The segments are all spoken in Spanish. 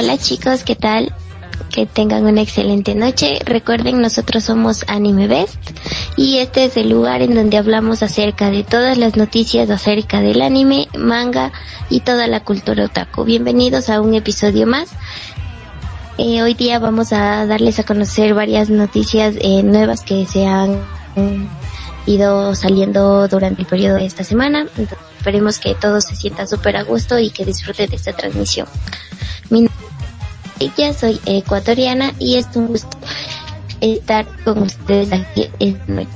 Hola chicos, ¿qué tal? Que tengan una excelente noche. Recuerden, nosotros somos Anime Best y este es el lugar en donde hablamos acerca de todas las noticias acerca del anime, manga y toda la cultura otaku. Bienvenidos a un episodio más. Hoy día vamos a darles a conocer varias noticias nuevas que se han ido saliendo durante el periodo de esta semana. Entonces, esperemos que todos se sientan súper a gusto y que disfruten de esta transmisión. Ya soy ecuatoriana y es un gusto estar con ustedes aquí esta noche.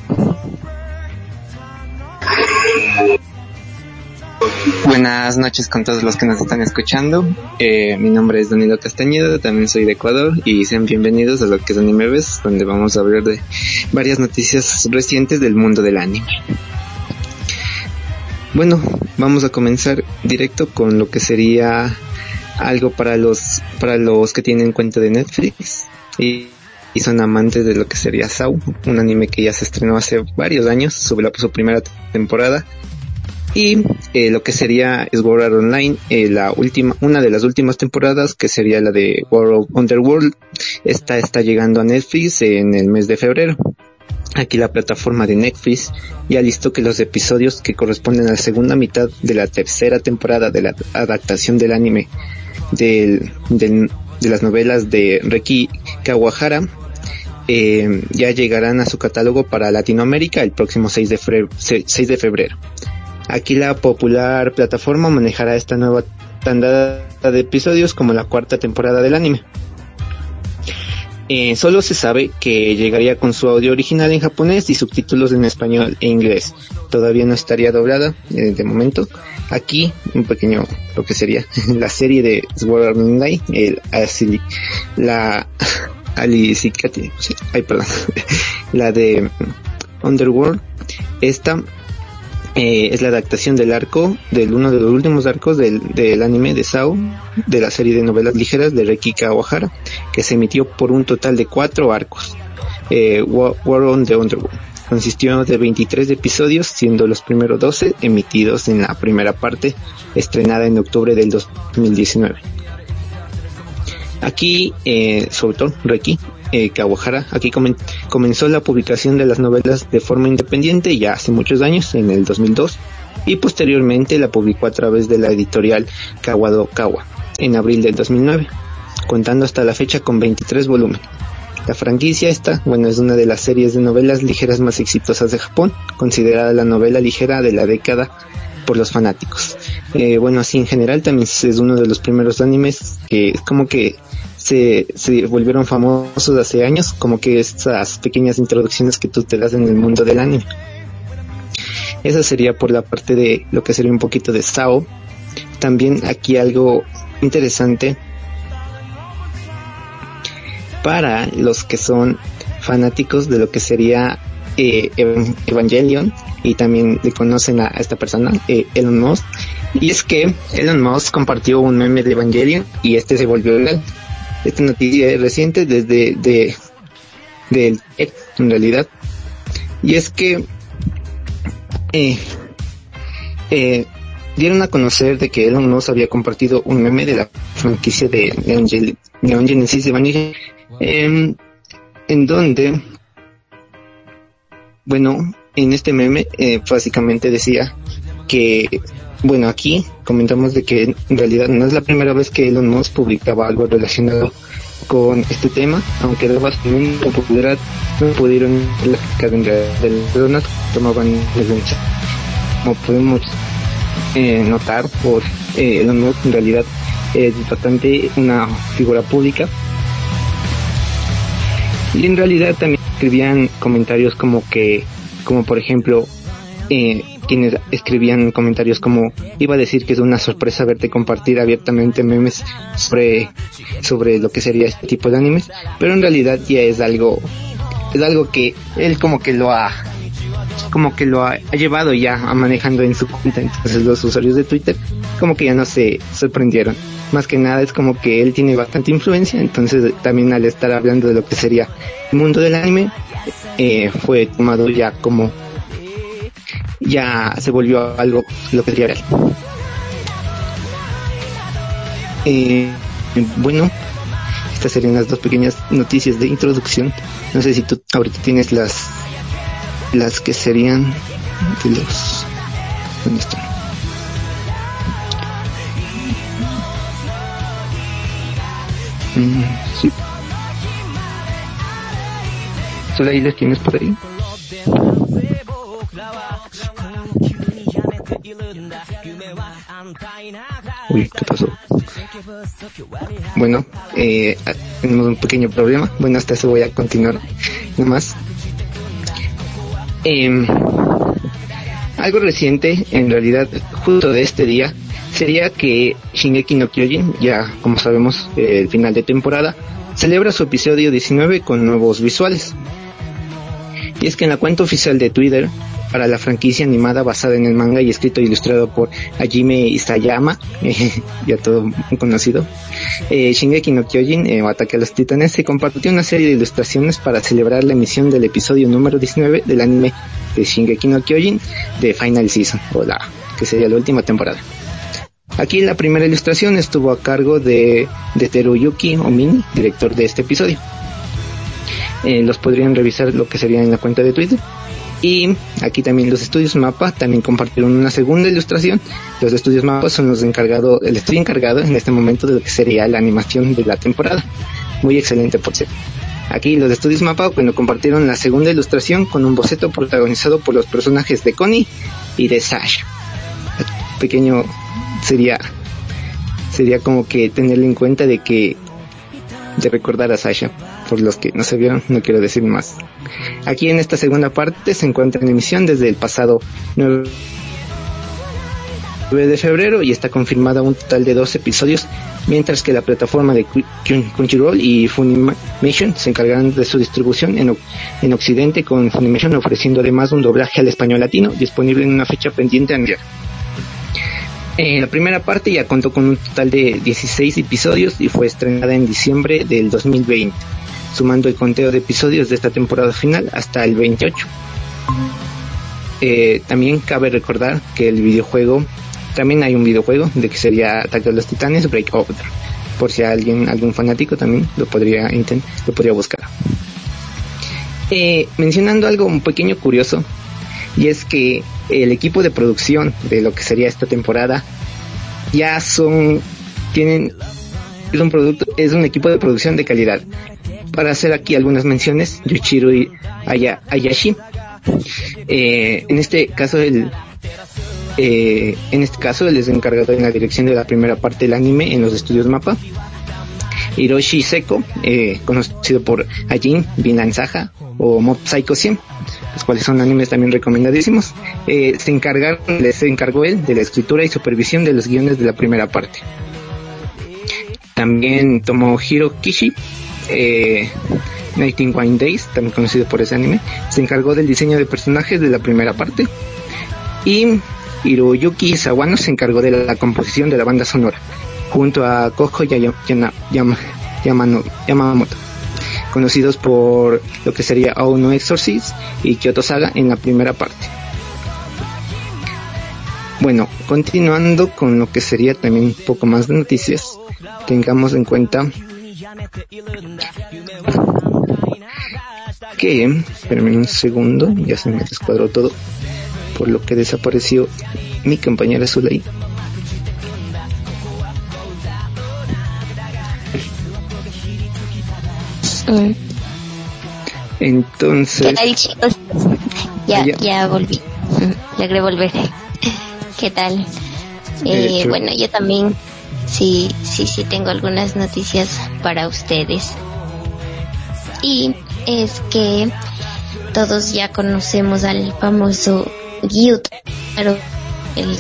Buenas noches con todos los que nos están escuchando. Mi nombre es Danilo Castañeda, también soy de Ecuador y sean bienvenidos a lo que es Anime Best, donde vamos a hablar de varias noticias recientes del mundo del anime. Bueno, vamos a comenzar directo con lo que sería algo para los que tienen cuenta de Netflix y son amantes de lo que sería Saw, un anime que ya se estrenó hace varios años sobre su primera temporada, y lo que sería Sword Art Online, una de las últimas temporadas, que sería la de World of Underworld. Esta está llegando a Netflix en el mes de febrero. Aquí la plataforma de Netflix ya listó que los episodios que corresponden a la segunda mitad de la tercera temporada de la adaptación del anime de las novelas de Reki Kawahara ya llegarán a su catálogo para Latinoamérica el próximo 6 de febrero. Aquí la popular plataforma manejará esta nueva tanda de episodios como la cuarta temporada del anime. Solo se sabe que llegaría con su audio original en japonés y subtítulos en español e inglés. Todavía no estaría doblada de momento. Aquí, un pequeño, lo que sería la serie de Sword Art Online, la de Underworld. Esta es la adaptación del arco, del uno de los últimos arcos del anime de Saw, de la serie de novelas ligeras de Reki Kawahara, que se emitió por un total de 4 arcos. War on the Underworld consistió de 23 episodios, siendo los primeros 12 emitidos en la primera parte, estrenada en octubre del 2019. Aquí, su autor, Reki Kawahara, aquí comenzó la publicación de las novelas de forma independiente ya hace muchos años, en el 2002, y posteriormente la publicó a través de la editorial Kawadokawa en abril del 2009, contando hasta la fecha con 23 volúmenes. La franquicia es una de las series de novelas ligeras más exitosas de Japón, considerada la novela ligera de la década por los fanáticos. Así en general también es uno de los primeros animes que es como que se volvieron famosos hace años, como que estas pequeñas introducciones que tú te das en el mundo del anime. Esa sería por la parte de lo que sería un poquito de Saw. También aquí algo interesante para los que son fanáticos de lo que sería Evangelion y también le conocen a esta persona, Elon Musk. Y es que Elon Musk compartió un meme de Evangelion y este se volvió viral. Esta noticia es reciente desde del en realidad, y es que dieron a conocer de que Elon Musk había compartido un meme de la franquicia de Neon Genesis Evangelion, en donde, en este meme básicamente decía que, aquí comentamos de que en realidad no es la primera vez que Elon Musk publicaba algo relacionado con este tema, aunque de bastante popularidad no pudieron las cadenas de las personas que tomaban defensa. Como podemos notar, por Elon Musk en realidad es bastante una figura pública, y en realidad también escribían comentarios como que, como por ejemplo, quienes escribían comentarios como: iba a decir que es una sorpresa verte compartir abiertamente memes sobre lo que sería este tipo de animes, pero en realidad ya es algo que él como que lo ha llevado ya a manejando en su cuenta. Entonces los usuarios de Twitter como que ya no se sorprendieron. Más que nada es como que él tiene bastante influencia, entonces también al estar hablando de lo que sería el mundo del anime, fue tomado ya como, ya se volvió algo lo que sería real. Bueno, estas serían las dos pequeñas noticias de introducción. No sé si tú ahorita tienes las que serían de los... ¿Dónde están? Sí. ¿Solo ahí las tienes por ahí? Uy, ¿qué pasó? Bueno, tenemos un pequeño problema. Bueno, hasta eso voy a continuar nomás. Algo reciente, en realidad, justo de este día, sería que Shingeki no Kyojin, ya como sabemos, el final de temporada, celebra su episodio 19 con nuevos visuales. Y es que en la cuenta oficial de Twitter para la franquicia animada basada en el manga y escrito e ilustrado por Hajime Isayama, ya todo conocido, Shingeki no Kyojin o Ataque a los Titanes, se compartió una serie de ilustraciones para celebrar la emisión del episodio número 19 del anime de Shingeki no Kyojin de Final Season, o la que sería la última temporada. Aquí la primera ilustración estuvo a cargo de Teruyuki Omine, director de este episodio. Los podrían revisar lo que sería en la cuenta de Twitter. Y aquí también los estudios MAPPA también compartieron una segunda ilustración. Los estudios MAPPA son los encargados, el estudio encargado en este momento de lo que sería la animación de la temporada. Muy excelente, por cierto. Aquí los estudios MAPPA, bueno, compartieron la segunda ilustración con un boceto protagonizado por los personajes de Connie y de Sasha. Pequeño sería como que tenerlo en cuenta de recordar a Sasha. Por los que no se vieron, no quiero decir más. Aquí en esta segunda parte se encuentra en emisión desde el pasado 9 de febrero y está confirmada un total de 12 episodios, mientras que la plataforma de Crunchyroll y Funimation se encargarán de su distribución en Occidente, con Funimation ofreciendo además un doblaje al español latino disponible en una fecha pendiente anual. La primera parte ya contó con un total de 16 episodios y fue estrenada en diciembre del 2020, sumando el conteo de episodios de esta temporada final hasta el 28. También cabe recordar que también hay un videojuego de que sería Ataque a los Titanes Breakout, por si algún fanático también lo podría buscar. Mencionando algo un pequeño curioso, y es que el equipo de producción de lo que sería esta temporada es un equipo de producción de calidad. Para hacer aquí algunas menciones, Yuichiro Ayashi, en este caso él es encargado en la dirección de la primera parte del anime en los estudios MAPPA. Hiroshi Seko, conocido por Ajin, Vinland Saga o Mob Psycho 100, los cuales son animes también recomendadísimos, se encargó él de la escritura y supervisión de los guiones de la primera parte. También Tomohiro Kishi, 19 Wine Days, también conocido por ese anime, se encargó del diseño de personajes de la primera parte. Y Hiroyuki Sawano se encargó de la composición de la banda sonora, junto a Kojo y Yamamoto, conocidos por lo que sería Ao no Exorcist y Kyoto Saga en la primera parte. Bueno, continuando con lo que sería también un poco más de noticias, tengamos en cuenta que, espérenme un segundo, ya se me descuadró todo, por lo que desapareció mi compañera Zulay. Mm. Entonces... ¿Qué tal, chicos? Ya volví. Logré volver. ¿Qué tal? Bueno, yo también sí tengo algunas noticias para ustedes. Y es que todos ya conocemos al famoso Gyutaro. El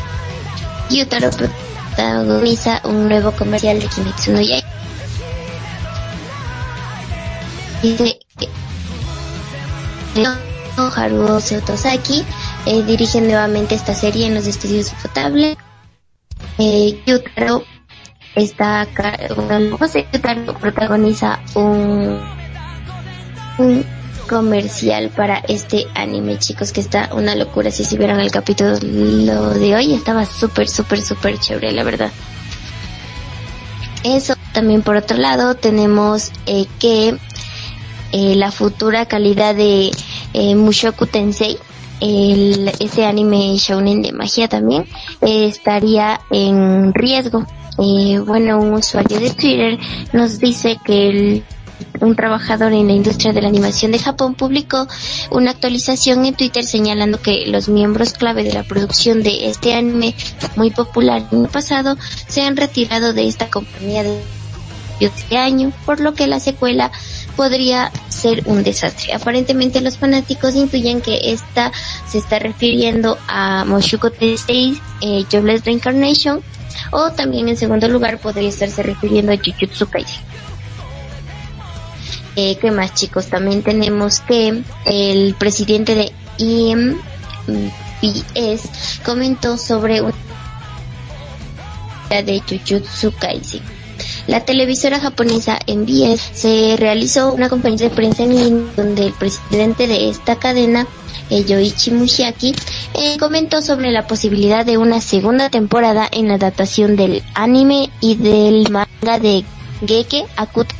Gyutaro protagoniza un nuevo comercial de Kimetsu no Yei. Dice que Haruo Sotosaki dirige nuevamente esta serie en los estudios Potable. Gyutaro está acá, Gyutaro protagoniza un comercial para este anime, chicos, que está una locura. Si vieron el capítulo de hoy, estaba súper chévere, la verdad. Eso también. Por otro lado, tenemos que la futura calidad de Mushoku Tensei, ese anime shounen de magia también, estaría en riesgo. Bueno, un usuario de Twitter nos dice que un trabajador en la industria de la animación de Japón publicó una actualización en Twitter señalando que los miembros clave de la producción de este anime muy popular en el pasado se han retirado de esta compañía de este año, por lo que la secuela podría ser un desastre. Aparentemente los fanáticos intuyen que esta se está refiriendo a Mushoku Tensei Jobless Reincarnation, o también en segundo lugar podría estarse refiriendo a Jujutsu Kaisen. ¿Qué más, chicos? También tenemos que el presidente de IMBS comentó sobre una de Jujutsu Kaisen. La televisora japonesa MBS se realizó una conferencia de prensa en línea donde el presidente de esta cadena, Yoichi Mushiaki, comentó sobre la posibilidad de una segunda temporada en la adaptación del anime y del manga de Geke Akutsu.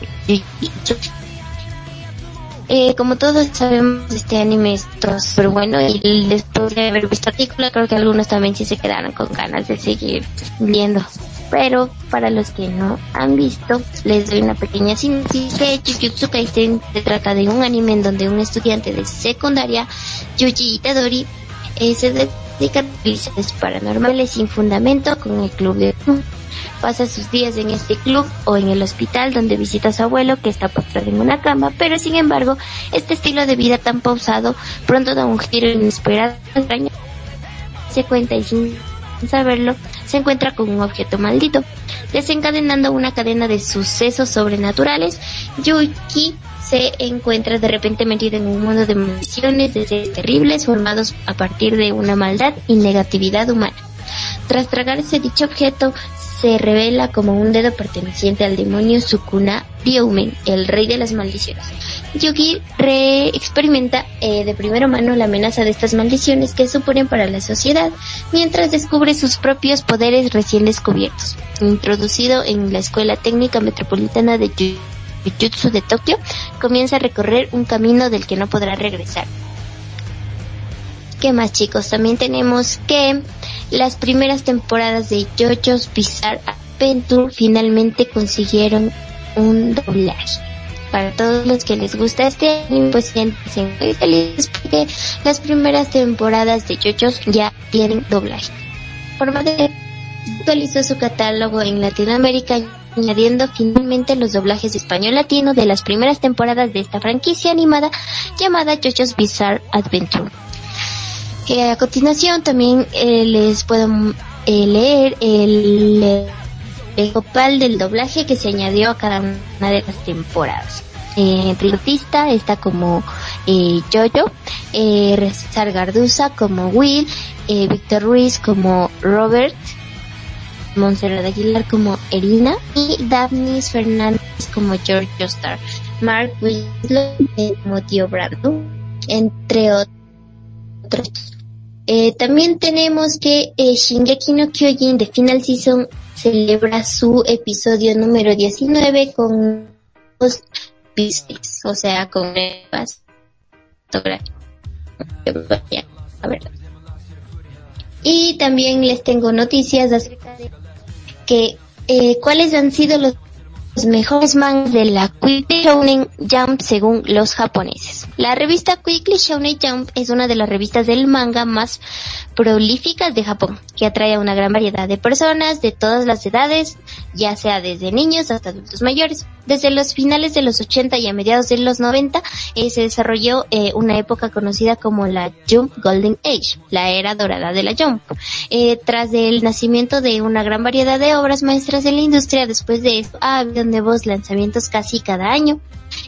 Como todos sabemos, este anime es súper bueno, y después de haber visto artículos, creo que algunos también sí se quedaron con ganas de seguir viendo. Pero para los que no han visto, les doy una pequeña sinopsis. Jujutsu Kaisen se trata de un anime en donde un estudiante de secundaria, Yuji Itadori, se dedica a actividades paranormales sin fundamento con el club de... Pasa sus días en este club o en el hospital, donde visita a su abuelo que está postrado en una cama, pero sin embargo, este estilo de vida tan pausado pronto da un giro inesperado, extraño. Se cuenta y sin saberlo, se encuentra con un objeto maldito, desencadenando una cadena de sucesos sobrenaturales. Yuki se encuentra de repente metido en un mundo de maldiciones, de seres terribles formados a partir de una maldad y negatividad humana. Tras tragarse dicho objeto, se revela como un dedo perteneciente al demonio Sukuna Ryoumen, el rey de las maldiciones. Yugi experimenta de primera mano la amenaza de estas maldiciones que suponen para la sociedad, mientras descubre sus propios poderes recién descubiertos. Introducido en la Escuela Técnica Metropolitana de Jujutsu de Tokio, comienza a recorrer un camino del que no podrá regresar. ¿Qué más, chicos? También tenemos que las primeras temporadas de JoJo's Bizarre Adventure finalmente consiguieron un doblaje. Para todos los que les gusta este anime, pues siéntense muy felices porque las primeras temporadas de JoJo's ya tienen doblaje. Formato actualizó su catálogo en Latinoamérica, añadiendo finalmente los doblajes de español latino de las primeras temporadas de esta franquicia animada llamada JoJo's Bizarre Adventure. A continuación también les puedo leer el copal del doblaje que se añadió a cada una de las temporadas. Entre el artista está como Jojo, Rezar Garduza como Will, Víctor Ruiz como Robert, Montserrat Aguilar como Erina y Daphnis Fernández como George Star, Mark Winslow como Tío Brando, entre otros. También tenemos que Shingeki no Kyojin The Final Season celebra su episodio número 19 con dos episodios, o sea, con nuevas fotografías. Y también les tengo noticias acerca de que cuáles han sido los los mejores mangas de la Weekly Shonen Jump según los japoneses. La revista Weekly Shonen Jump es una de las revistas del manga más prolíficas de Japón, que atrae a una gran variedad de personas de todas las edades, ya sea desde niños hasta adultos mayores. Desde los finales de los 80 y a mediados de los 90 se desarrolló una época conocida como la Jump Golden Age, la era dorada de la Jump. Tras el nacimiento de una gran variedad de obras maestras en la industria, después de esto ha habido nuevos lanzamientos casi cada año,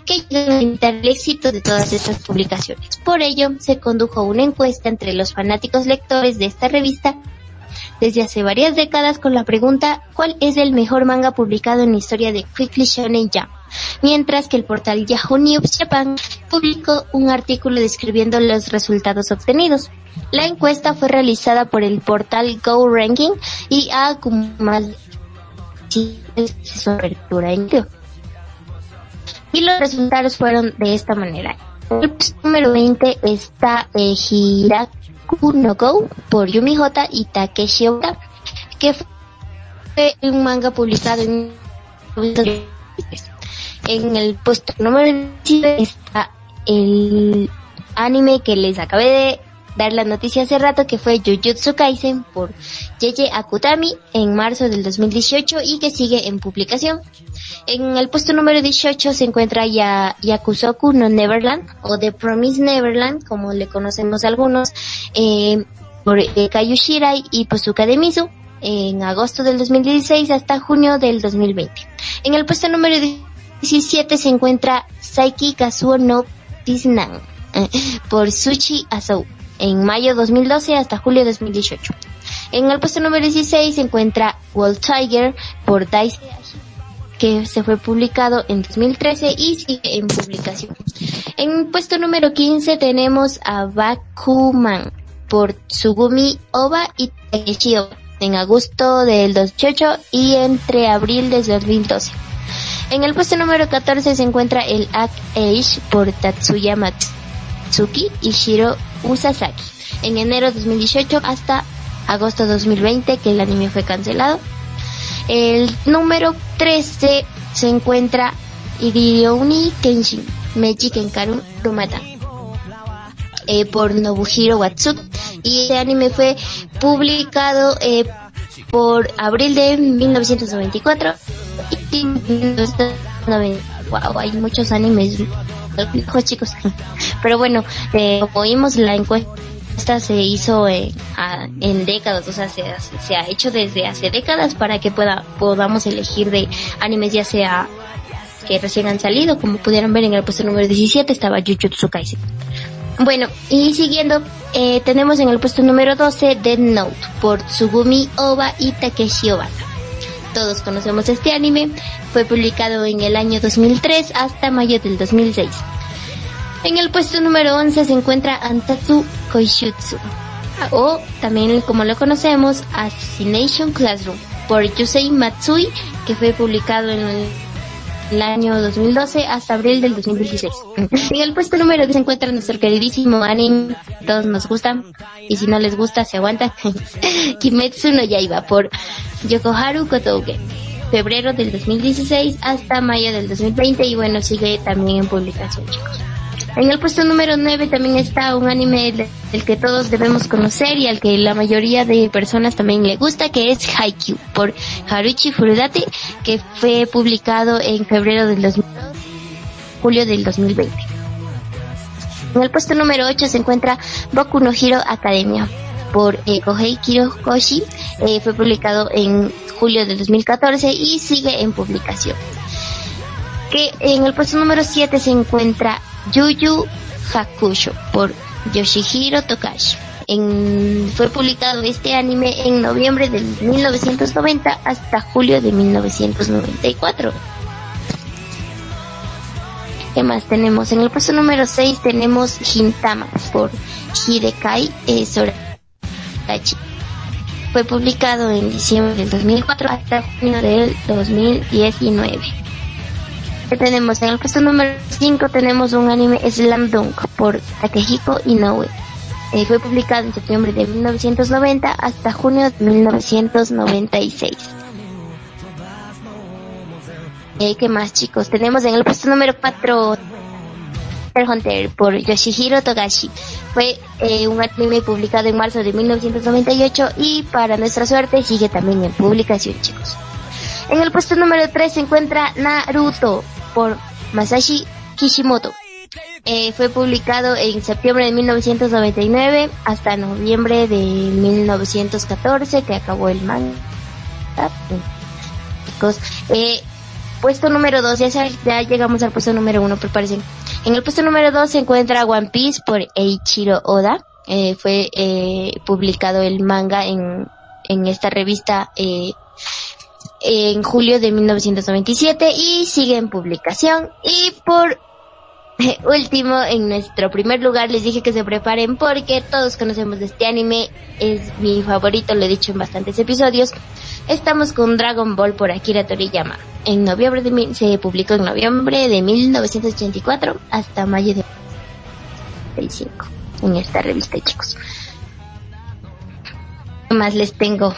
que llegó a limitar el éxito de todas estas publicaciones. Por ello, se condujo una encuesta entre los fanáticos lectores de esta revista desde hace varias décadas con la pregunta ¿cuál es el mejor manga publicado en la historia de Weekly Shonen Jump? Mientras que el portal Yahoo News Japan publicó un artículo describiendo los resultados obtenidos. La encuesta fue realizada por el portal Go Ranking y ha acumulado su apertura en YouTube. Y los resultados fueron de esta manera. El puesto número 20 está Hiraku no Go por Yumi J y Takeshi Oda, que fue un manga publicado en 1993. En el puesto número 20 está el anime que les acabé de dar la noticia hace rato, que fue Jujutsu Kaisen por Yeye Akutami en marzo del 2018 y que sigue en publicación. En el puesto número 18 se encuentra Yakusoku no Neverland o The Promised Neverland, como le conocemos algunos, por Kayushirai y Posuka de Mizu en agosto del 2016 hasta junio del 2020. En el puesto número 17 se encuentra Saiki Kazuo no Pisnan por Tsuchi Asou en mayo 2012 hasta julio 2018. En el puesto número 16 se encuentra World Tiger por Daisuke, que se fue publicado en 2013 y sigue en publicación. En el puesto número 15 tenemos a Bakuman por Tsugumi Oba y Takeshi Oba en agosto del 2018 y entre abril del 2012. En el puesto número 14 se encuentra el Ak-Eish por Tatsuya Matsuki y Shiro Usasaki en enero 2018 hasta agosto 2020, que el anime fue cancelado. El número 13 se encuentra Iriouni Kenshin Meiji Kenkaru Rumata por Nobuhiro Watsuki, y este anime fue publicado por abril de 1994 y 1990. Wow, hay muchos animes lejos, chicos. Pero bueno, como vimos, la encuesta se hizo en décadas, o sea, se ha hecho desde hace décadas para que podamos elegir de animes, ya sea que recién han salido. Como pudieron ver, en el puesto número 17 estaba Jujutsu Kaisen. Bueno, y siguiendo, tenemos en el puesto número 12 Death Note por Tsugumi Oba y Takeshi Obata. Todos conocemos este anime, fue publicado en el año 2003 hasta mayo del 2006. En el puesto número 11 se encuentra Antatsu Koishutsu, o también como lo conocemos, Assassination Classroom, por Yusei Matsui, que fue publicado en el año 2012 hasta abril del 2016. En el puesto número 10 se encuentra nuestro queridísimo anime, todos nos gustan, y si no les gusta, se aguantan, Kimetsu no Yaiba, por Yokoharu Kotouke, febrero del 2016 hasta mayo del 2020, y bueno, sigue también en publicación, chicos. En el puesto número 9 también está un anime del que todos debemos conocer y al que la mayoría de personas también le gusta, que es Haikyuu por Haruichi Furudate, que fue publicado en febrero del 2012, julio del 2020. En el puesto número 8 se encuentra Boku no Hero Academia por Kōhei Horikoshi, fue publicado en julio del 2014 y sigue en publicación. Que en el puesto número 7 se encuentra Yuyu Hakusho por Yoshihiro Tokashi. Fue publicado este anime en noviembre de 1990 hasta julio de 1994. ¿Qué más tenemos? En el puesto número 6 tenemos Gintama por Hidekai Sorachi. Fue publicado en diciembre del 2004 hasta junio del 2019. ¿Qué tenemos? En el puesto número 5 tenemos un anime, Slam Dunk, por Takehiko Inoue. Fue publicado en septiembre de 1990 hasta junio de 1996. ¿Qué más, chicos? Tenemos en el puesto número 4 Hunter x Hunter por Yoshihiro Togashi. Fue un anime publicado en marzo de 1998 y para nuestra suerte sigue también en publicación, chicos. En el puesto número 3 se encuentra Naruto por Masashi Kishimoto. Fue publicado en septiembre de 1999 hasta noviembre de 1914, que acabó el manga. Chicos, puesto número 2, ya llegamos al puesto número 1, prepárense. En el puesto número 2 se encuentra One Piece por Eiichiro Oda. Fue publicado el manga en esta revista en julio de 1997 y sigue en publicación. Y por último, en nuestro primer lugar, les dije que se preparen porque todos conocemos de este anime, es mi favorito, lo he dicho en bastantes episodios. Estamos con Dragon Ball por Akira Toriyama. Se publicó en noviembre de 1984 hasta mayo de 1985 en esta revista, chicos. ¿Qué más les tengo?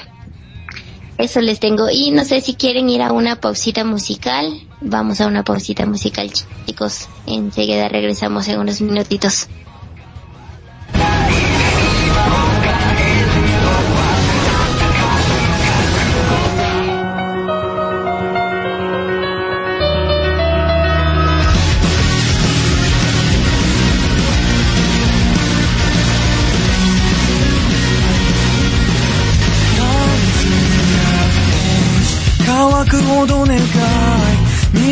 Eso les tengo, y no sé si quieren ir a una pausita musical. Vamos a una pausita musical, chicos. Enseguida regresamos en unos minutitos.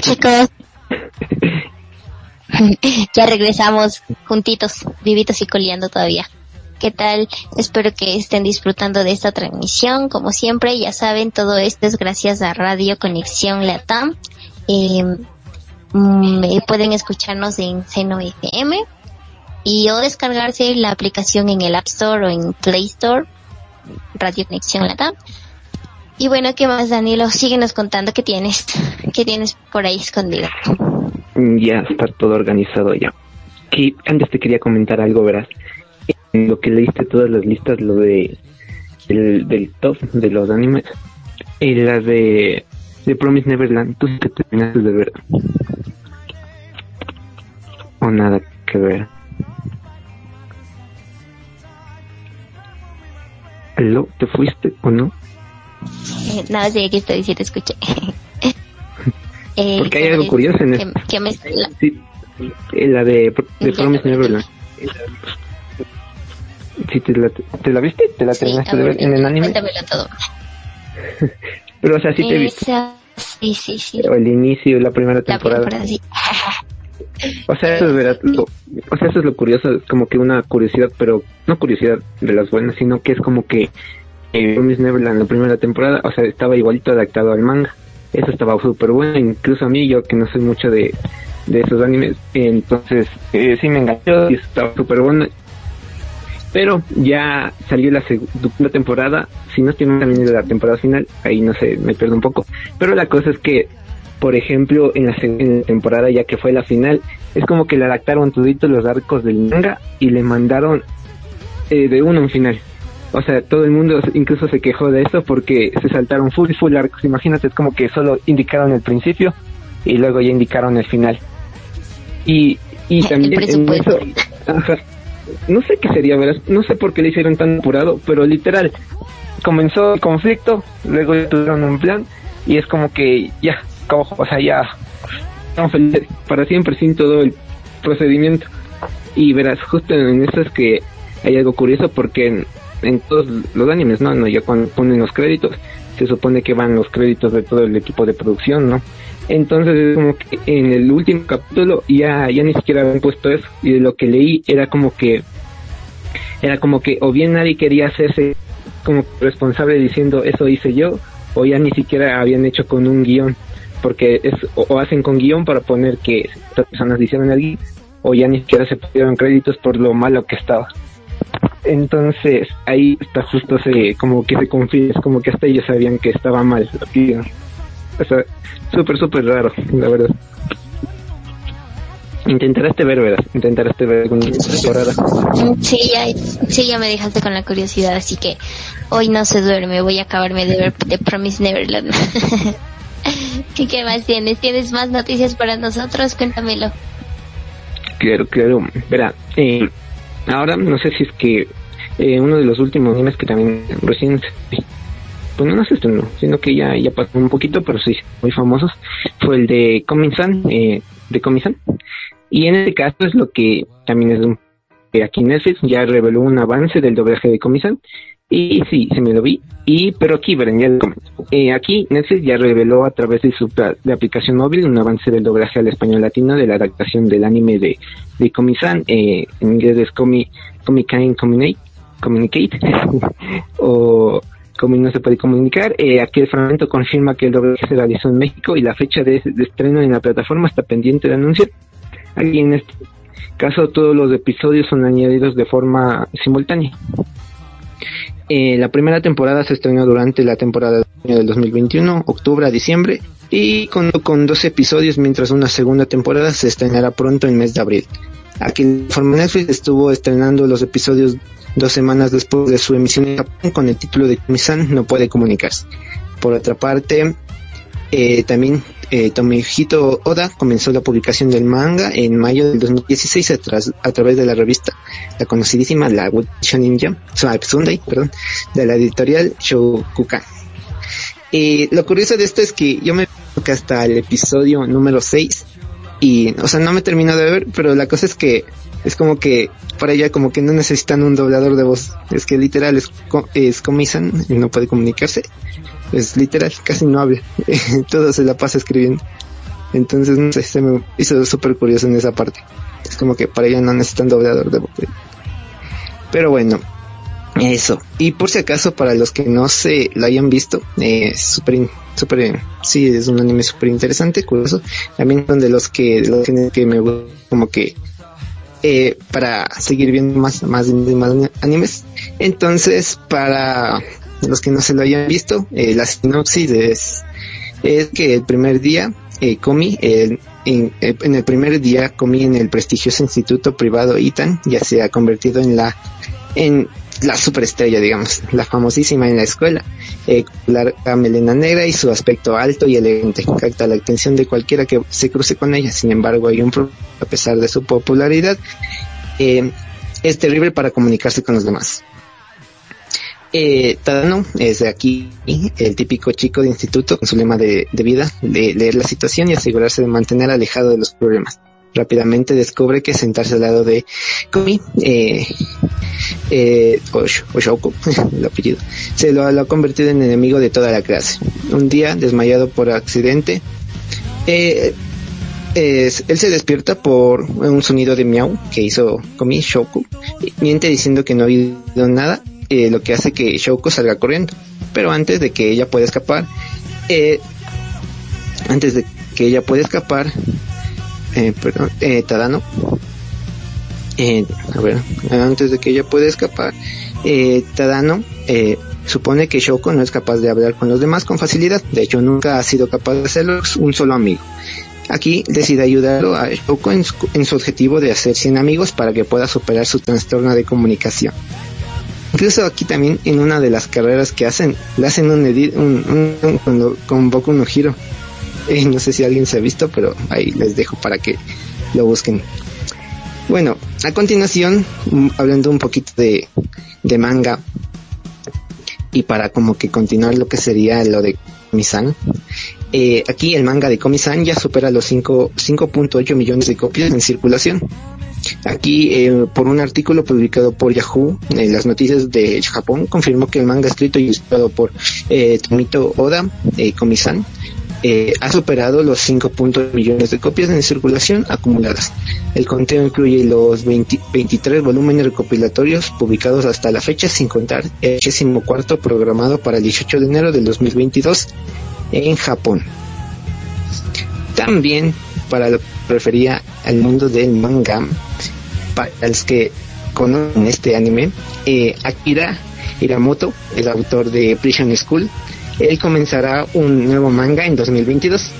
Chicos, ya regresamos juntitos, vivitos y coleando todavía. ¿Qué tal? Espero que estén disfrutando de esta transmisión. Como siempre, ya saben, todo esto es gracias a Radio Conexión Latam. Pueden escucharnos en Seno FM y o descargarse la aplicación en el App Store o en Play Store, Radio Conexión Latam. Y bueno, ¿qué más, Danilo? Síguenos contando qué tienes por ahí escondido. Ya está todo organizado ya. Que antes te quería comentar algo, verás. En lo que leíste todas las listas, lo de del top de los animes, la de The Promised Neverland, ¿tú que terminaste de ver? O nada que ver. ¿Aló? ¿Te fuiste o no? Nada, sí, aquí estoy, sí te escuché. Porque hay algo curioso en esto. Sí, la de Promised Neverland. Sí, ¿te la viste? ¿Te la terminaste de ver en el anime? Cuéntamelo todo. Pero, o sea, sí te viste. Sí. O el inicio, la primera temporada. Sí. O sea, eso es verdad. O sea, eso es lo curioso. Es como que una curiosidad, pero no curiosidad de las buenas, sino que es como que Promised Neverland, la primera temporada, o sea, estaba igualito adaptado al manga. Eso estaba súper bueno, incluso a mí, yo que no soy mucho de esos animes, entonces sí me enganchó y estaba súper bueno. Pero ya salió la segunda temporada, si no estoy también de la temporada final, ahí no sé, me pierdo un poco. Pero la cosa es que, por ejemplo, en la segunda temporada, ya que fue la final, es como que le adaptaron todito los arcos del manga y le mandaron de uno un final. O sea, todo el mundo incluso se quejó de eso porque se saltaron full arcos. Imagínate, es como que solo indicaron el principio y luego ya indicaron el final. Y también en eso, ajá, no sé qué sería, ¿verdad? No sé por qué le hicieron tan apurado, pero literal, comenzó el conflicto, luego ya tuvieron un plan y es como que ya, cojo, o sea, ya estamos felices para siempre sin todo el procedimiento. Y verás, justo en eso es que hay algo curioso porque en todos los animes, ¿no? Ya cuando ponen los créditos, se supone que van los créditos de todo el equipo de producción, ¿no? Entonces es como que en el último capítulo ya ni siquiera habían puesto eso, y de lo que leí era como que o bien nadie quería hacerse como responsable diciendo eso hice yo, o ya ni siquiera habían hecho con un guión, porque es o hacen con guión para poner que estas personas hicieron el guión, o ya ni siquiera se pusieron créditos por lo malo que estaba. Entonces ahí está justo como que se confía, es como que hasta ellos sabían que estaba mal. O sea, súper raro, la verdad. ¿Intentarás ver alguna temporada? Sí, ya me dejaste con la curiosidad, así que hoy no se duerme, voy a acabarme de ver The Promised Neverland. ¿Y qué más tienes? ¿Tienes más noticias para nosotros? Cuéntamelo. Claro, verá, ahora no sé si es que uno de los últimos animes que también recién, pues no sé esto no, sino que ya pasó un poquito, pero sí muy famosos, fue el de Komi-san, y en este caso es lo que también es aquí Netflix ya reveló un avance del doblaje de Komi-san y sí, se me lo vi, pero aquí verán, ya lo comento. Aquí Netflix ya reveló a través de su aplicación móvil un avance del doblaje al español latino de la adaptación del anime de Komi-san, en inglés es Komi-Communicate o Komi no se puede comunicar. Aquel fragmento confirma que el doblaje se realizó en México y la fecha de estreno en la plataforma está pendiente de anuncio. Aquí en este caso todos los episodios son añadidos de forma simultánea. La primera temporada se estrenó durante la temporada del 2021, octubre a diciembre, y con 12 episodios, mientras una segunda temporada se estrenará pronto en el mes de abril. Aquí la plataforma Netflix estuvo estrenando los episodios 2 semanas después de su emisión en Japón, con el título de Komi-san no puede comunicarse. Por otra parte, también Tomohito Oda comenzó la publicación del manga en mayo del 2016 a través de la revista, la conocidísima la Shonen Jump, Sunday, de la editorial Shokukan. Lo curioso de esto es que yo me veo que hasta el episodio número 6 y, o sea, no me termino de ver, pero la cosa es que es como que para ella como que no necesitan un doblador de voz, es que literal es Komi-san, no puede comunicarse, es literal, casi no habla, todo se la pasa escribiendo, entonces no sé, se me hizo súper curioso en esa parte, es como que para ella no necesitan doblador de voz, pero bueno, eso. Y por si acaso, para los que no se lo hayan visto, es un anime súper interesante, curioso, también son de los que me gusta, como que para seguir viendo más animes. Entonces, para los que no se lo hayan visto, la sinopsis es que el primer día Komi en el prestigioso instituto privado Itan ya se ha convertido en la superestrella, digamos, la famosísima en la escuela, con larga melena negra y su aspecto alto y elegante, capta la atención de cualquiera que se cruce con ella. Sin embargo, hay un problema: a pesar de su popularidad, es terrible para comunicarse con los demás. Tadano es de aquí, el típico chico de instituto con su lema de vida, de leer la situación y asegurarse de mantener alejado de los problemas. Rápidamente descubre que sentarse al lado de Komi, Oshoku, el apellido, se lo ha convertido en enemigo de toda la clase. Un día, desmayado por accidente, él se despierta por un sonido de miau que hizo Komi. Shouko miente diciendo que no ha oído nada, lo que hace que Shouko salga corriendo, pero antes de que ella pueda escapar, Tadano. Tadano supone que Shouko no es capaz de hablar con los demás con facilidad. De hecho, nunca ha sido capaz de hacerlo un solo amigo. Aquí decide ayudarlo a Shouko en su objetivo de hacer 100 amigos para que pueda superar su trastorno de comunicación. Incluso aquí también, en una de las carreras que hacen, le hacen un con Boku no Hero. No sé si alguien se ha visto, pero ahí les dejo para que lo busquen. Bueno, a continuación, hablando un poquito de manga, y para como que continuar lo que sería lo de Komi-san, aquí el manga de Komi-san ya supera los 5.8 millones de copias en circulación. Aquí, por un artículo publicado por Yahoo, las noticias de Japón, confirmó que el manga escrito y ilustrado por Tomohito Oda, Komi-san, ha superado los 5.2 millones de copias en circulación acumuladas. El conteo incluye los 23 volúmenes recopilatorios publicados hasta la fecha, sin contar el 84 programado para el 18 de enero del 2022 en Japón. También, para lo que refería al mundo del manga, para los que conocen este anime, Akira Hiramoto, el autor de Prison School, él comenzará un nuevo manga en 2022.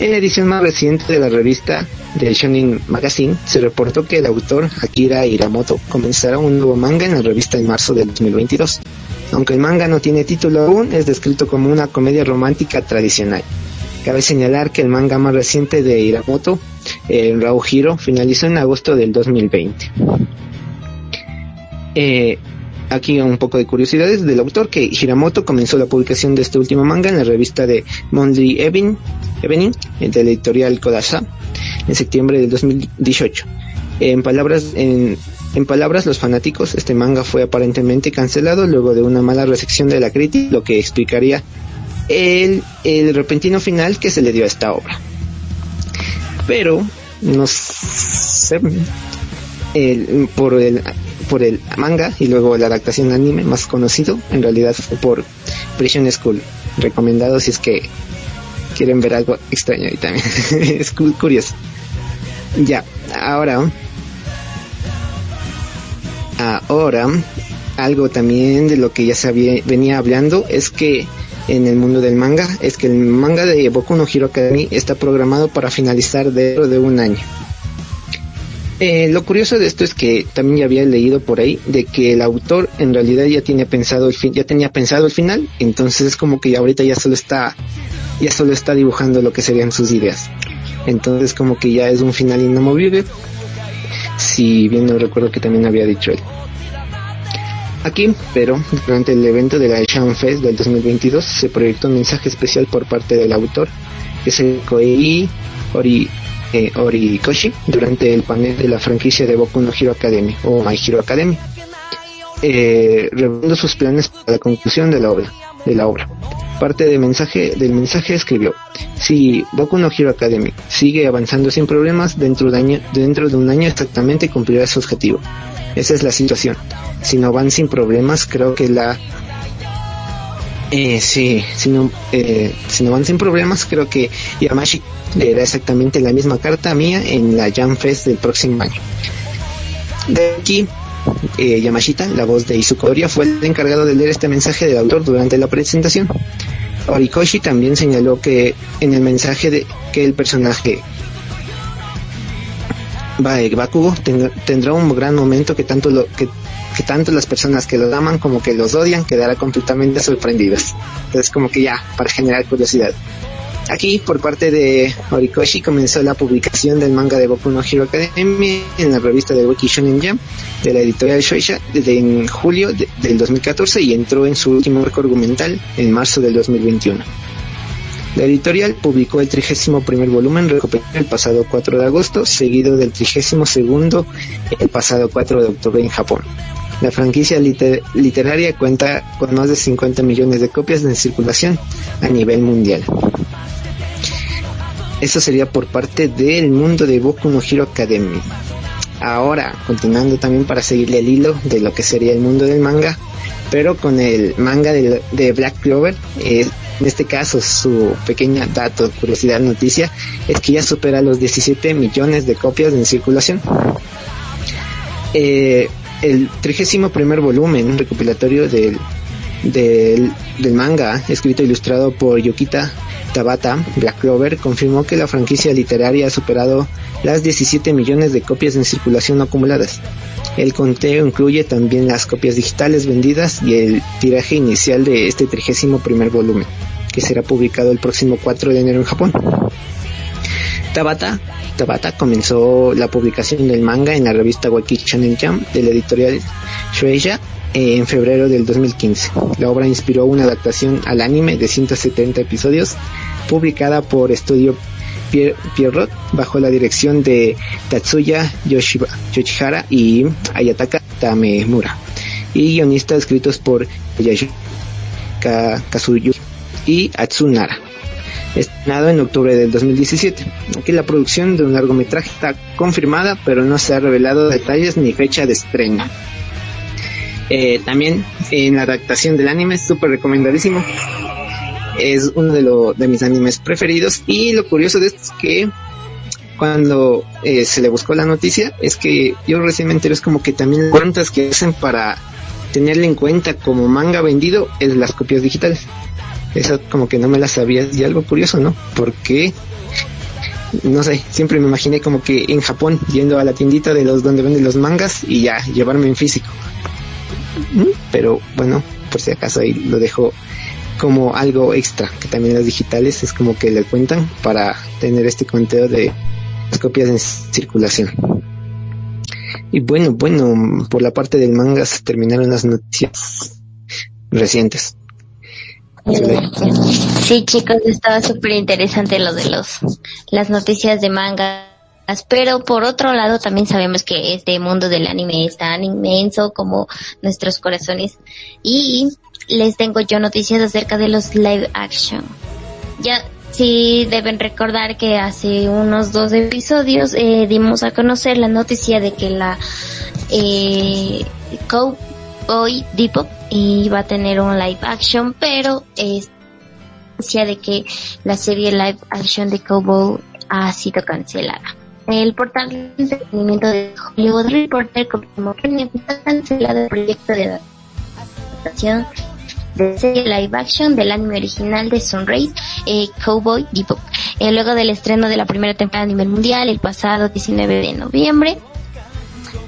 En la edición más reciente de la revista del Shonen Magazine, se reportó que el autor Akira Hiramoto comenzará un nuevo manga en la revista en marzo del 2022. Aunque el manga no tiene título aún, es descrito como una comedia romántica tradicional. Cabe señalar que el manga más reciente de Hiramoto, Raw Hero, finalizó en agosto del 2020. Aquí un poco de curiosidades del autor, que Hiramoto comenzó la publicación de este último manga en la revista de Monthly Evening de la editorial Kodansha en septiembre del 2018. En palabras los fanáticos, este manga fue aparentemente cancelado luego de una mala recepción de la crítica, lo que explicaría el repentino final que se le dio a esta obra. Pero no sé, por el manga y luego la adaptación anime más conocido, en realidad fue por Prison School, recomendado si es que quieren ver algo extraño y también es curioso. Ahora Algo también de lo que ya se venía hablando es que en el mundo del manga, es que el manga de Boku no Hero Academy está programado para finalizar dentro de un año. Lo curioso de esto es que también ya había leído por ahí de que el autor en realidad ya tenía pensado el final, entonces es como que ahorita ya solo está dibujando lo que serían sus ideas. Entonces como que ya es un final inamovible, si bien no recuerdo que también había dicho él. Aquí, pero durante el evento de la Shan Fest del 2022 se proyectó un mensaje especial por parte del autor, que es el Kōhei Horikoshi, durante el panel de la franquicia de Boku no Hero Academy o My Hero Academy, revelando sus planes para la conclusión de la obra. Parte del mensaje escribió: si Boku no Hero Academy sigue avanzando sin problemas, dentro de un año exactamente cumplirá su objetivo. Esa es la situación. Si no van sin problemas, creo que Yamashi leerá exactamente la misma carta mía en la Jam Fest del próximo año. De aquí, Yamashita, la voz de Izuku Oria, fue el encargado de leer este mensaje del autor durante la presentación. Horikoshi también señaló que en el mensaje que el personaje Bakugo tendrá un gran momento que tanto las personas que lo aman como que los odian quedarán completamente sorprendidas. Entonces como que ya, para generar curiosidad. Aquí, por parte de Horikoshi, comenzó la publicación del manga de Boku no Hero Academy en la revista del Wiki Shonen Jump de la editorial Shueisha en julio del 2014 y entró en su último arco argumental en marzo del 2021. La editorial publicó el 31 volumen recopilado el pasado 4 de agosto, seguido del 32 el pasado 4 de octubre en Japón. La franquicia literaria cuenta con más de 50 millones de copias en circulación a nivel mundial. Eso sería por parte del mundo de Boku no Hero Academy. Ahora, continuando también para seguirle el hilo de lo que sería el mundo del manga, pero con el manga de Black Clover, en este caso su pequeña dato, curiosidad, noticia, es que ya supera los 17 millones de copias en circulación. El 31 volumen recopilatorio del manga, escrito e ilustrado por Yukita Tabata, Black Clover, confirmó que la franquicia literaria ha superado las 17 millones de copias en circulación acumuladas. El conteo incluye también las copias digitales vendidas y el tiraje inicial de este 31 volumen, que será publicado el próximo 4 de enero en Japón. Tabata comenzó la publicación del manga en la revista Waki Shonen Jump de la editorial Shueisha en febrero del 2015. La obra inspiró una adaptación al anime de 170 episodios publicada por Estudio Pierrot bajo la dirección de Tatsuya Yoshihara y Ayataka Tamemura y guionistas escritos por Yayoi Kazuyuki y Atsunara. Estrenado en octubre del 2017. Aquí la producción de un largometraje está confirmada, pero no se ha revelado detalles ni fecha de estreno. También en la adaptación del anime, súper recomendadísimo. Es uno de mis animes preferidos. Y lo curioso de esto es que cuando se le buscó la noticia, es que yo recién me enteré, es como que también cuentas que hacen para tenerle en cuenta como manga vendido es las copias digitales. Eso como que no me la sabía, y algo curioso, ¿no? Porque, no sé, siempre me imaginé como que en Japón yendo a la tiendita de los donde venden los mangas y ya llevarme en físico. Pero bueno, por si acaso ahí lo dejo como algo extra, que también las digitales es como que le cuentan para tener este conteo de las copias en circulación. Y bueno, por la parte del manga se terminaron las noticias recientes. Sí, chicos, estaba súper interesante lo de las noticias de manga. Pero por otro lado también sabemos que este mundo del anime es tan inmenso como nuestros corazones. Y les tengo yo noticias acerca de los live action. Ya sí deben recordar que hace unos 2 episodios dimos a conocer la noticia de que la Cowboy Bebop iba a tener un live action, pero noticia de que la serie live action de Cowboy ha sido cancelada. El portal de entretenimiento de Hollywood Reporter confirmó que está cancelado el proyecto de adaptación de serie live action del anime original de Sunrise Cowboy Bebop, luego del estreno de la primera temporada a nivel mundial el pasado 19 de noviembre.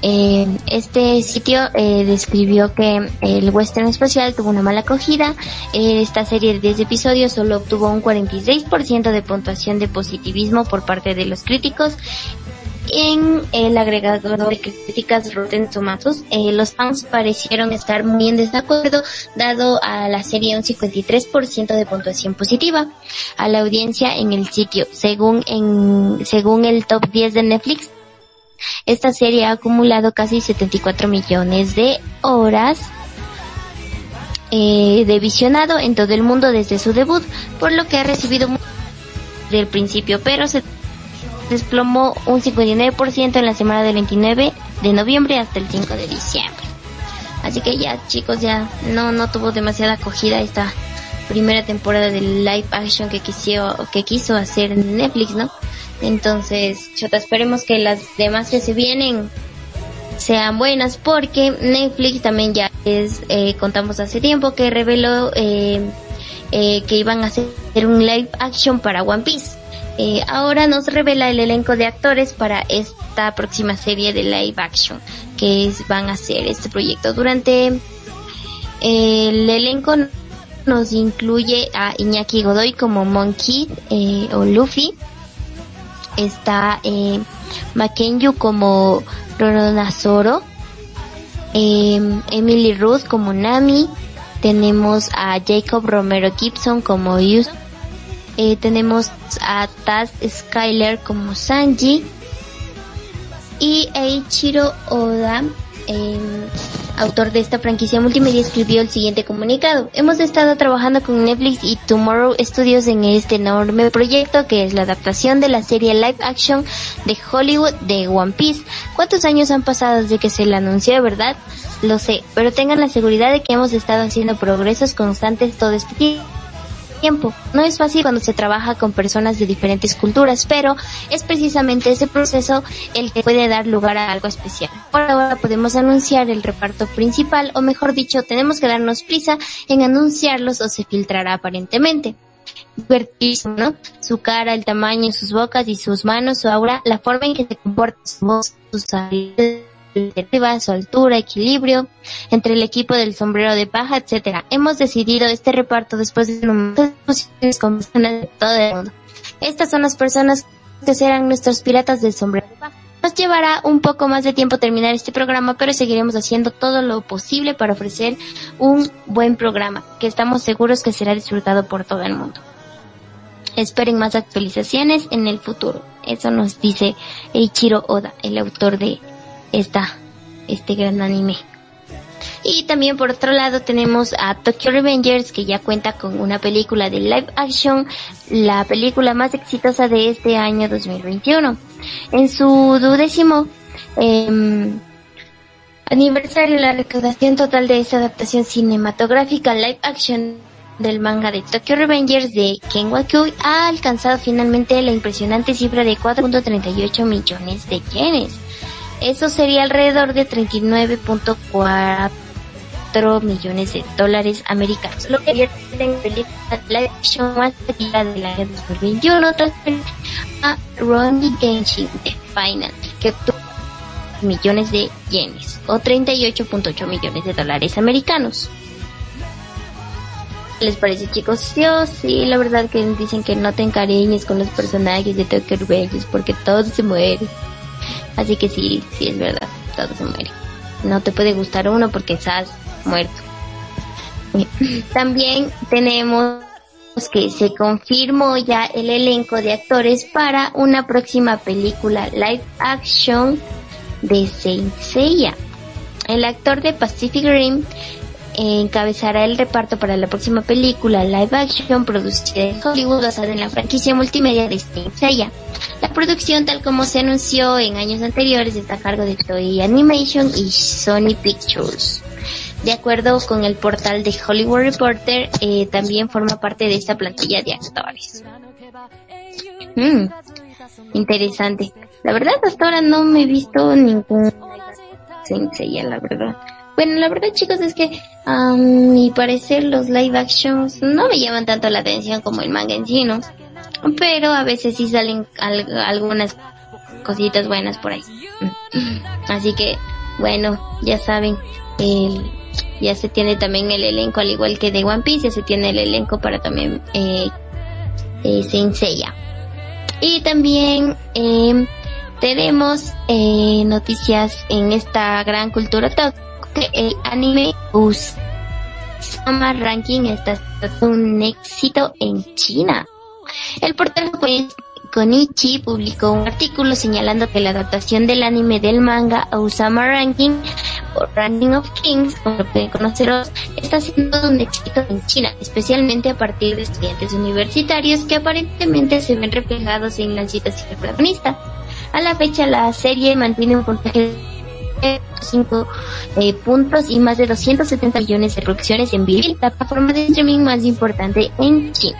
Este sitio describió que el western espacial tuvo una mala acogida. Esta serie de 10 episodios solo obtuvo un 46% de puntuación de positivismo por parte de los críticos. En el agregador de críticas Rotten Tomatoes, los fans parecieron estar muy en desacuerdo, dado a la serie un 53% de puntuación positiva a la audiencia en el sitio. Según el top 10 de Netflix, esta serie ha acumulado casi 74 millones de horas de visionado en todo el mundo desde su debut, por lo que ha recibido mucho desde el principio, pero se desplomó un 59% en la semana del 29 de noviembre hasta el 5 de diciembre. Así que ya, chicos, ya no tuvo demasiada acogida esta primera temporada del live action que quiso hacer Netflix, ¿no? Entonces, chota, esperemos que las demás que se vienen sean buenas, porque Netflix también ya contamos hace tiempo que reveló que iban a hacer un live action para One Piece. Ahora nos revela el elenco de actores para esta próxima serie de live action que van a hacer este proyecto. Durante el elenco nos incluye a Iñaki Godoy como Monkey o Luffy. Está Makenyu como Rorozoro, Emily Ruth como Nami, tenemos a Jacob Romero Gibson como Yus, tenemos a Taz Skyler como Sanji y Eiichiro Oda, autor de esta franquicia multimedia, escribió el siguiente comunicado: hemos estado trabajando con Netflix y Tomorrow Studios en este enorme proyecto que es la adaptación de la serie live action de Hollywood de One Piece. ¿Cuántos años han pasado desde que se la anunció, verdad? Lo sé, pero tengan la seguridad de que hemos estado haciendo progresos constantes todo este tiempo. No es fácil cuando se trabaja con personas de diferentes culturas, pero es precisamente ese proceso el que puede dar lugar a algo especial. Por ahora podemos anunciar el reparto principal, o mejor dicho, tenemos que darnos prisa en anunciarlos o se filtrará aparentemente. Divertísimo, ¿no? Su cara, el tamaño, sus bocas y sus manos, su aura, la forma en que se comporta, su voz, sus habilidades, su altura, equilibrio entre el equipo del sombrero de paja, etcétera. Hemos decidido este reparto después de numerosas discusiones con personas de todo el mundo. Estas son las personas que serán nuestros piratas del sombrero de paja. Nos llevará un poco más de tiempo terminar este programa, pero seguiremos haciendo todo lo posible para ofrecer un buen programa que estamos seguros que será disfrutado por todo el mundo. Esperen más actualizaciones en el futuro. Eso nos dice Eiichiro Oda, el autor de este gran anime. Y también por otro lado tenemos a Tokyo Revengers, que ya cuenta con una película de live action, la película más exitosa de este año 2021. En su 12º aniversario, la recaudación total de esta adaptación cinematográfica live action del manga de Tokyo Revengers de Ken Wakui ha alcanzado finalmente la impresionante cifra de 4.38 millones de yenes. Eso sería alrededor de 39.4 millones de dólares americanos. Lo que vierte en película live action más taquillera del año 2021 transferida a Ronnie Genshin de Final, que obtuvo millones de yenes o 38.8 millones de dólares americanos. ¿Les parece, chicos? Yo sí, la verdad que dicen que no te encariñes con los personajes de Tokyo Revengers porque todos se mueren. Así que sí es verdad, todo se muere. No te puede gustar uno porque estás muerto. También tenemos que se confirmó ya el elenco de actores para una próxima película live action de Saint Seiya. El actor de Pacific Rim encabezará el reparto para la próxima película live action producida en Hollywood basada en la franquicia multimedia de Saint Seiya. La producción, tal como se anunció en años anteriores, está a cargo de Toei Animation y Sony Pictures. De acuerdo con el portal de Hollywood Reporter, también forma parte de esta plantilla de actores. Interesante. La verdad, hasta ahora no me he visto ningún... Sí, la verdad. Bueno, la verdad, chicos, es que a mi parecer los live actions no me llaman tanto la atención como el manga en sí, ¿no? Pero a veces sí salen algunas cositas buenas por ahí. Así que, bueno, ya saben, ya se tiene también el elenco, al igual que de One Piece, ya se tiene el elenco para también Saint Seiya. Y también tenemos noticias en esta gran cultura otaku, que el anime Usama Ranking está un éxito en China. El portal japonés Konichi publicó un artículo señalando que la adaptación del anime del manga Usama Ranking o Ranking of Kings, como lo pueden conoceros, está siendo un éxito en China, especialmente a partir de estudiantes universitarios que aparentemente se ven reflejados en las citas del protagonista. A la fecha, la serie mantiene un puntaje de 5 puntos y más de 270 millones de reproducciones en vivo, la plataforma de streaming más importante en China.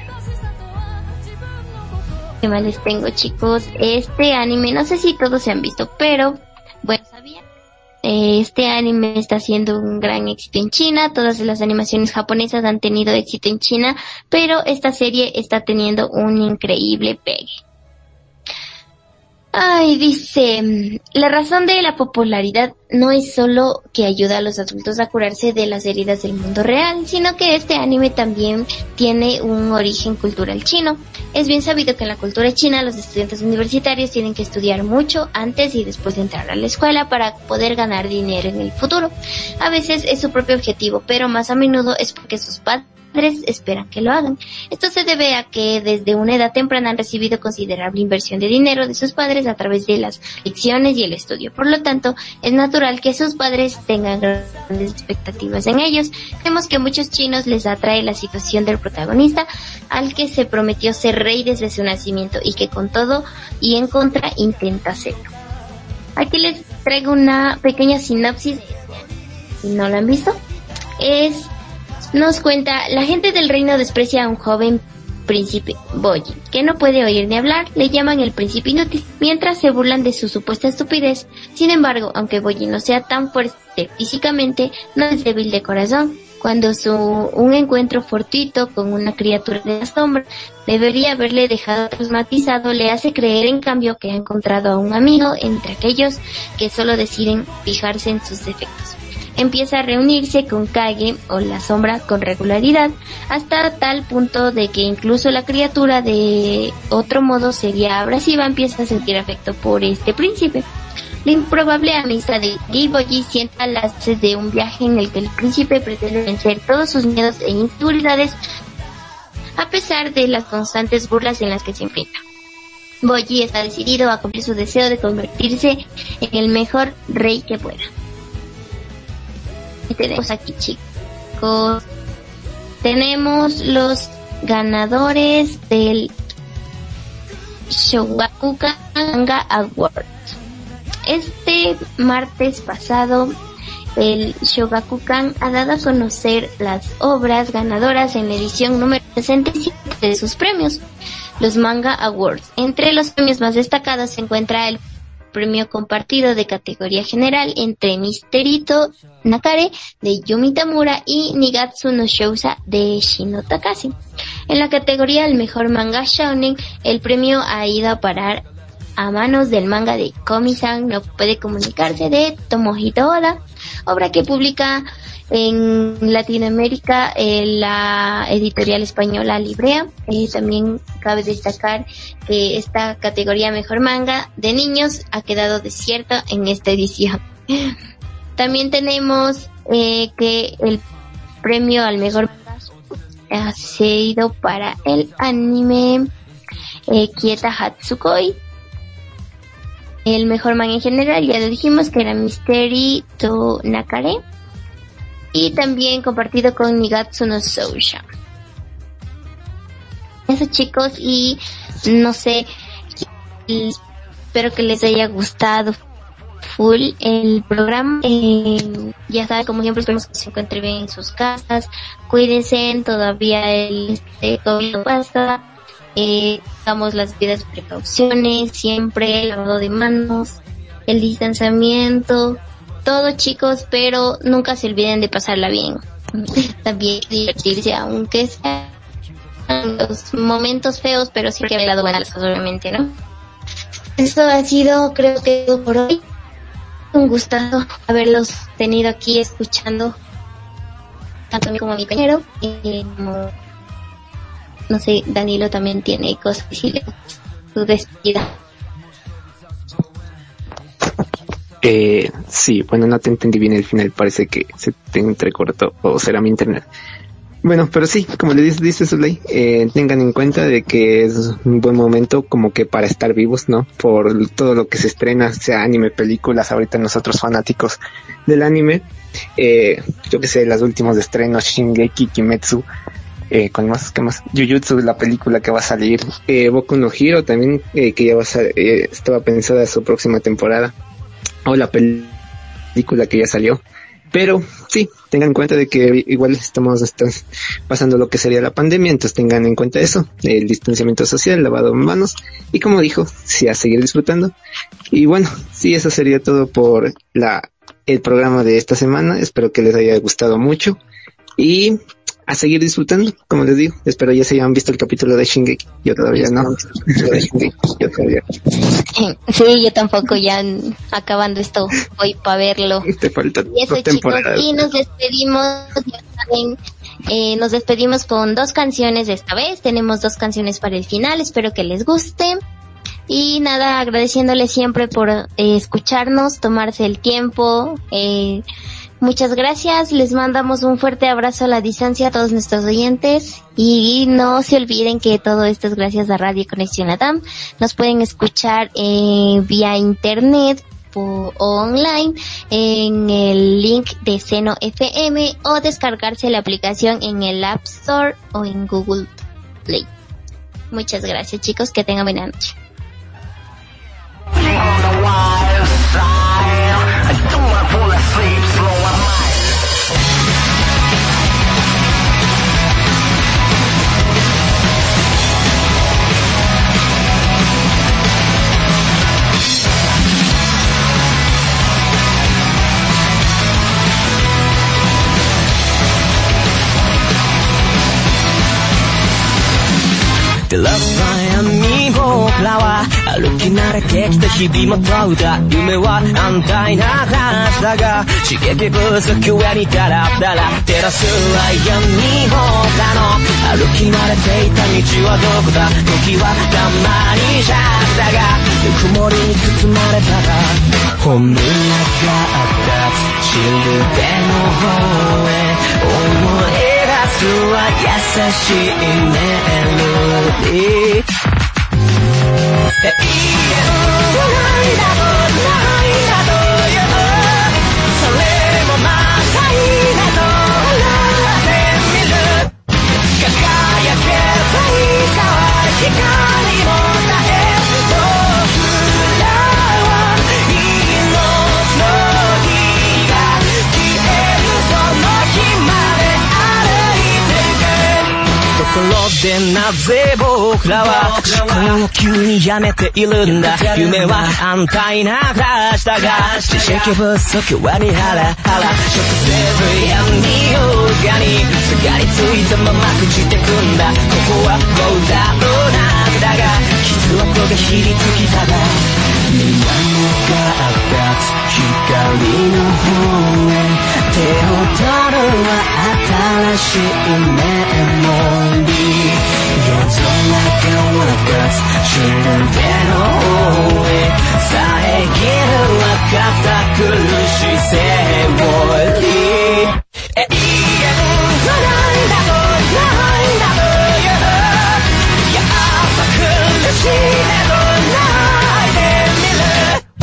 ¿Qué más les tengo, chicos? Este anime, no sé si todos se han visto, pero bueno, este anime está siendo un gran éxito en China. Todas las animaciones japonesas han tenido éxito en China, pero esta serie está teniendo un increíble pegue. Ay, dice, la razón de la popularidad no es solo que ayuda a los adultos a curarse de las heridas del mundo real, sino que este anime también tiene un origen cultural chino. Es bien sabido que en la cultura china los estudiantes universitarios tienen que estudiar mucho antes y después de entrar a la escuela para poder ganar dinero en el futuro. A veces es su propio objetivo, pero más a menudo es porque sus padres esperan que lo hagan. Esto se debe a que desde una edad temprana han recibido considerable inversión de dinero de sus padres a través de las lecciones y el estudio. Por lo tanto, es natural que sus padres tengan grandes expectativas en ellos. Vemos que a muchos chinos les atrae la situación del protagonista, al que se prometió ser rey desde su nacimiento y que con todo y en contra intenta hacerlo. Aquí les traigo una pequeña sinopsis, si no la han visto. Nos cuenta, la gente del reino desprecia a un joven príncipe, Boji, que no puede oír ni hablar, le llaman el príncipe inútil, mientras se burlan de su supuesta estupidez. Sin embargo, aunque Boji no sea tan fuerte físicamente, no es débil de corazón. Cuando un encuentro fortuito con una criatura de la sombra debería haberle dejado traumatizado, le hace creer en cambio que ha encontrado a un amigo entre aquellos que solo deciden fijarse en sus defectos. Empieza a reunirse con Kage o la sombra con regularidad, hasta tal punto de que incluso la criatura de otro modo sería abrasiva empieza a sentir afecto por este príncipe. La improbable amistad de Boji sienta las bases de un viaje en el que el príncipe pretende vencer todos sus miedos e inseguridades a pesar de las constantes burlas en las que se enfrenta. Boji está decidido a cumplir su deseo de convertirse en el mejor rey que pueda. Tenemos aquí, chicos, tenemos los ganadores del Shogakukan Manga Award. Este martes pasado, el Shogakukan ha dado a conocer las obras ganadoras en la edición número 67 de sus premios, los Manga Awards. Entre los premios más destacados se encuentra el premio compartido de categoría general entre Misterito Nakare de Yumi Tamura y Nigatsu no Shousa de Shino Takase. En la categoría el mejor manga shounen, el premio ha ido a parar a manos del manga de Komi-san no puede comunicarse de Tomohito Oda, obra que publica en Latinoamérica la editorial española Librea. También cabe destacar que esta categoría mejor manga de niños ha quedado desierta en esta edición. También tenemos que el premio al mejor ha sido para el anime Kieta Hatsukoi. El mejor manga en general, ya lo dijimos, que era Mystery to Nakare. Y también compartido con Nigatsu no Sousha. Eso, chicos, y no sé, espero que les haya gustado full el programa. Ya saben, como siempre, esperemos que se encuentren bien en sus casas. Cuídense, todavía el COVID no pasa. Damos las debidas precauciones, siempre el lavado de manos, el distanciamiento, todo, chicos, pero nunca se olviden de pasarla bien. También divertirse, aunque sean los momentos feos, pero siempre hay lado bueno, obviamente, ¿no? Eso ha sido, creo que todo por hoy. Un gustazo haberlos tenido aquí escuchando, tanto a mí como a mi compañero. No sé, Danilo también tiene cosas que decirle, su despedida. Sí, bueno, no te entendí bien el final, parece que se te entrecortó, o será mi internet. Bueno, pero sí, como le dice Zuley, tengan en cuenta de que es un buen momento como que para estar vivos, ¿no? Por todo lo que se estrena, sea anime, películas, ahorita nosotros fanáticos del anime, yo que sé, los últimos estrenos, Shingeki, Kimetsu, ¿qué más? Jujutsu, la película que va a salir, Boku no Hero también, que ya va a salir, estaba pensada su próxima temporada, o la película que ya salió. Pero sí, tengan en cuenta de que igual estamos pasando lo que sería la pandemia, entonces tengan en cuenta eso, el distanciamiento social, el lavado de manos, y como dijo, sí, a seguir disfrutando. Y bueno, sí, eso sería todo por el programa de esta semana. Espero que les haya gustado mucho y a seguir disfrutando, como les digo. Espero ya se hayan visto el capítulo de Shingeki. Yo todavía no. Sí, yo tampoco, ya acabando esto, voy para verlo. Te faltan y eso, chicos, y nos despedimos, ya saben, nos despedimos con 2 canciones esta vez. Tenemos 2 canciones para el final, espero que les guste. Y nada, agradeciéndoles siempre por escucharnos, tomarse el tiempo, muchas gracias, les mandamos un fuerte abrazo a la distancia a todos nuestros oyentes y no se olviden que todo esto es gracias a Radio Conexión Latam. Nos pueden escuchar vía internet o online en el link de Seno FM o descargarse la aplicación en el App Store o en Google Play. Muchas gracias, chicos, que tengan buena noche. Love my amigo flower 歩き慣れてきた日々も問うだ夢は安泰な話だが刺激不足上にダラダラ照らすは闇放課の歩き慣れていた道はどこだ時はたまにじゃったがぬくもりに包まれたが本音があった土手の方へ思え優しいメロディー 永遠涙と涙と呼ぶ それでもまたいいなと笑ってみる 輝けばいいさは光も耐え僕らは命の火が消えるその日までところでなぜ僕らは思考を急にやめているんだ夢は安泰な暮らしだが知識不足はにハラハラ食せる闇をがにすがりついたまま朽ちてくんだここはゴーダローなだが傷跡がひりつきたが未来があった光の方へ手を取るは新しいメロディー 夜空が渡す知る手の方へ遮るは堅苦しいセオリー 永遠はないだろう やっぱ苦しいけど泣いてみる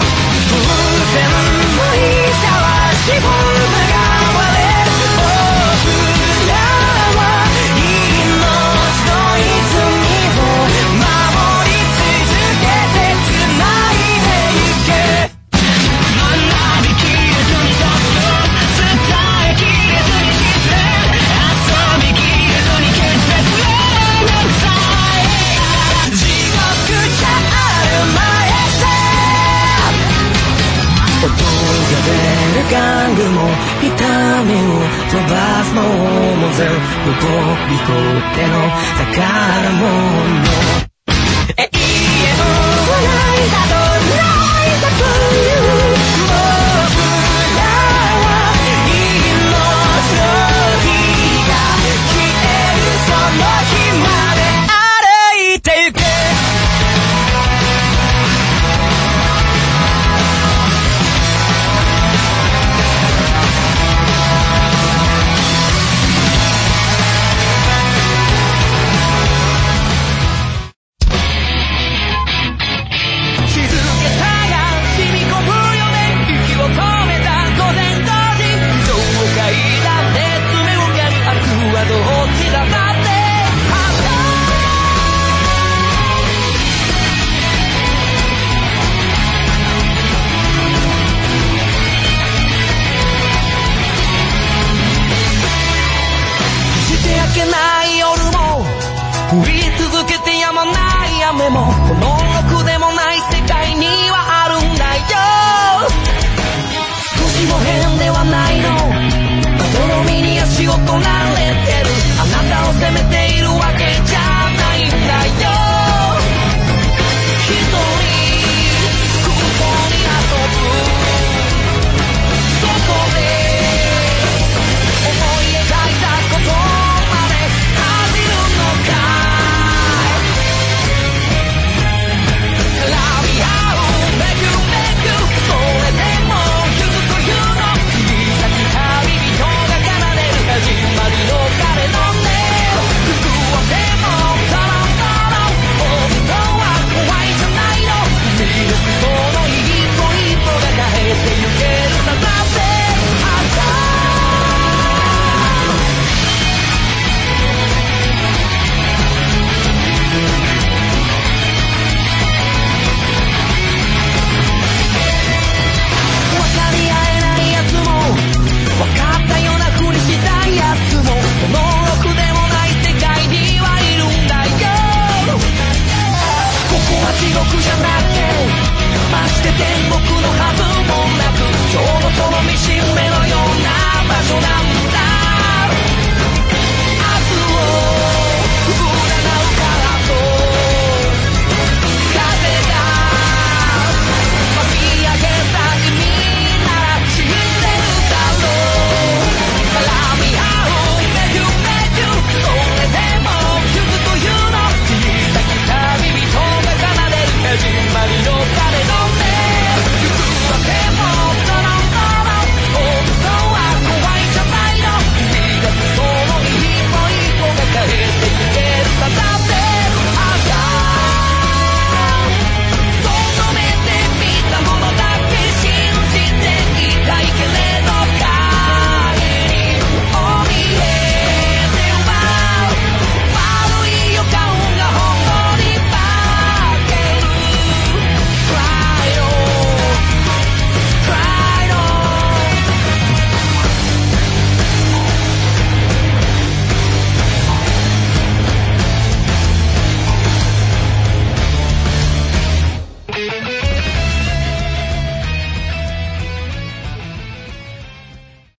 偶然の医者は自分の Autonomiya, 仕事慣れてる。あなたを責めているわけじゃ。